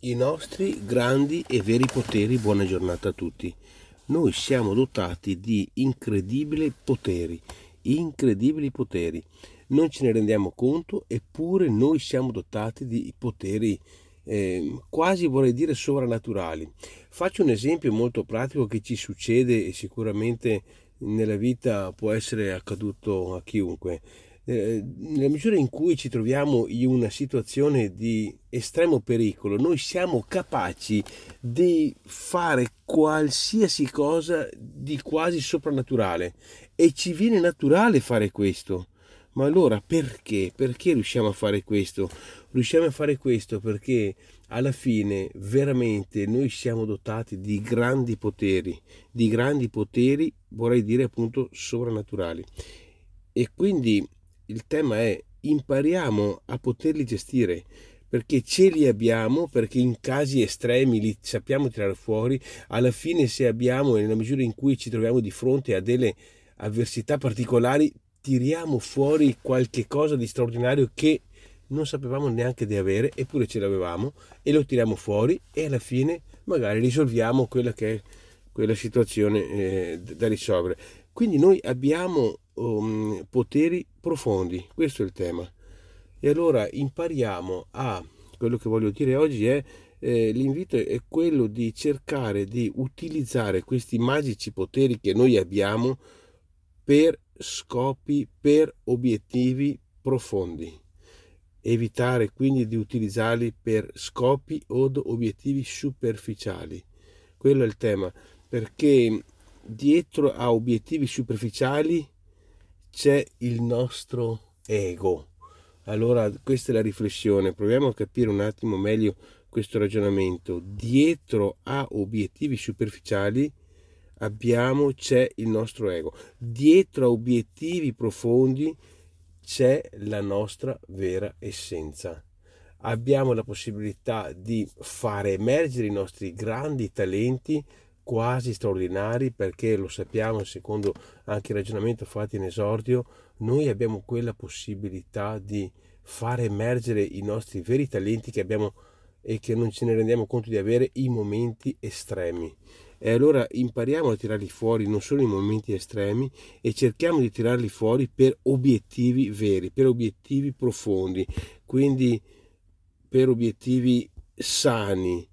I nostri grandi e veri poteri. Buona giornata a tutti. Noi siamo dotati di incredibili poteri. Non ce ne rendiamo conto, eppure noi siamo dotati di poteri quasi, vorrei dire, sovrannaturali. Faccio un esempio molto pratico che ci succede e sicuramente nella vita può essere accaduto a chiunque. Nella misura in cui ci troviamo in una situazione di estremo pericolo, noi siamo capaci di fare qualsiasi cosa di quasi soprannaturale e ci viene naturale fare questo. Ma allora perché? Perché riusciamo a fare questo? Riusciamo a fare questo perché alla fine veramente noi siamo dotati di grandi poteri, vorrei dire appunto sovrannaturali. E quindi il tema è: impariamo a poterli gestire, perché ce li abbiamo, perché in casi estremi li sappiamo tirare fuori. Alla fine, se abbiamo, nella misura in cui ci troviamo di fronte a delle avversità particolari, tiriamo fuori qualche cosa di straordinario che non sapevamo neanche di avere, eppure ce l'avevamo, e lo tiriamo fuori, e alla fine magari risolviamo quella che è quella situazione da risolvere. Quindi noi abbiamo poteri profondi, questo è il tema. E allora impariamo a, quello che voglio dire oggi è, l'invito è quello di cercare di utilizzare questi magici poteri che noi abbiamo per scopi, per obiettivi profondi. Evitare quindi di utilizzarli per scopi o obiettivi superficiali. Quello è il tema, perché dietro a obiettivi superficiali c'è il nostro ego. Allora questa è la riflessione, proviamo a capire un attimo meglio questo ragionamento. Dietro a obiettivi superficiali c'è il nostro ego, dietro a obiettivi profondi c'è la nostra vera essenza. Abbiamo la possibilità di fare emergere i nostri grandi talenti quasi straordinari, perché lo sappiamo, secondo anche il ragionamento fatto in esordio, noi abbiamo quella possibilità di fare emergere i nostri veri talenti che abbiamo e che non ce ne rendiamo conto di avere in momenti estremi. E allora impariamo a tirarli fuori non solo in momenti estremi, e cerchiamo di tirarli fuori per obiettivi veri, per obiettivi profondi, quindi per obiettivi sani.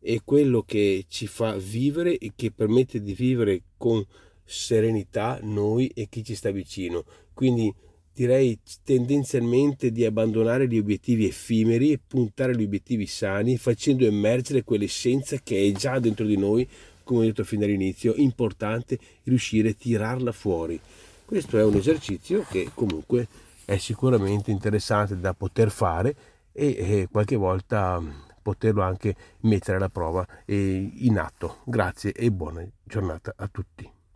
È quello che ci fa vivere e che permette di vivere con serenità noi e chi ci sta vicino. Quindi direi tendenzialmente di abbandonare gli obiettivi effimeri e puntare agli obiettivi sani, facendo emergere quell'essenza che è già dentro di noi, come ho detto fin dall'inizio. Importante riuscire a tirarla fuori. Questo è un esercizio che comunque è sicuramente interessante da poter fare e qualche volta poterlo anche mettere alla prova in atto. Grazie e buona giornata a tutti.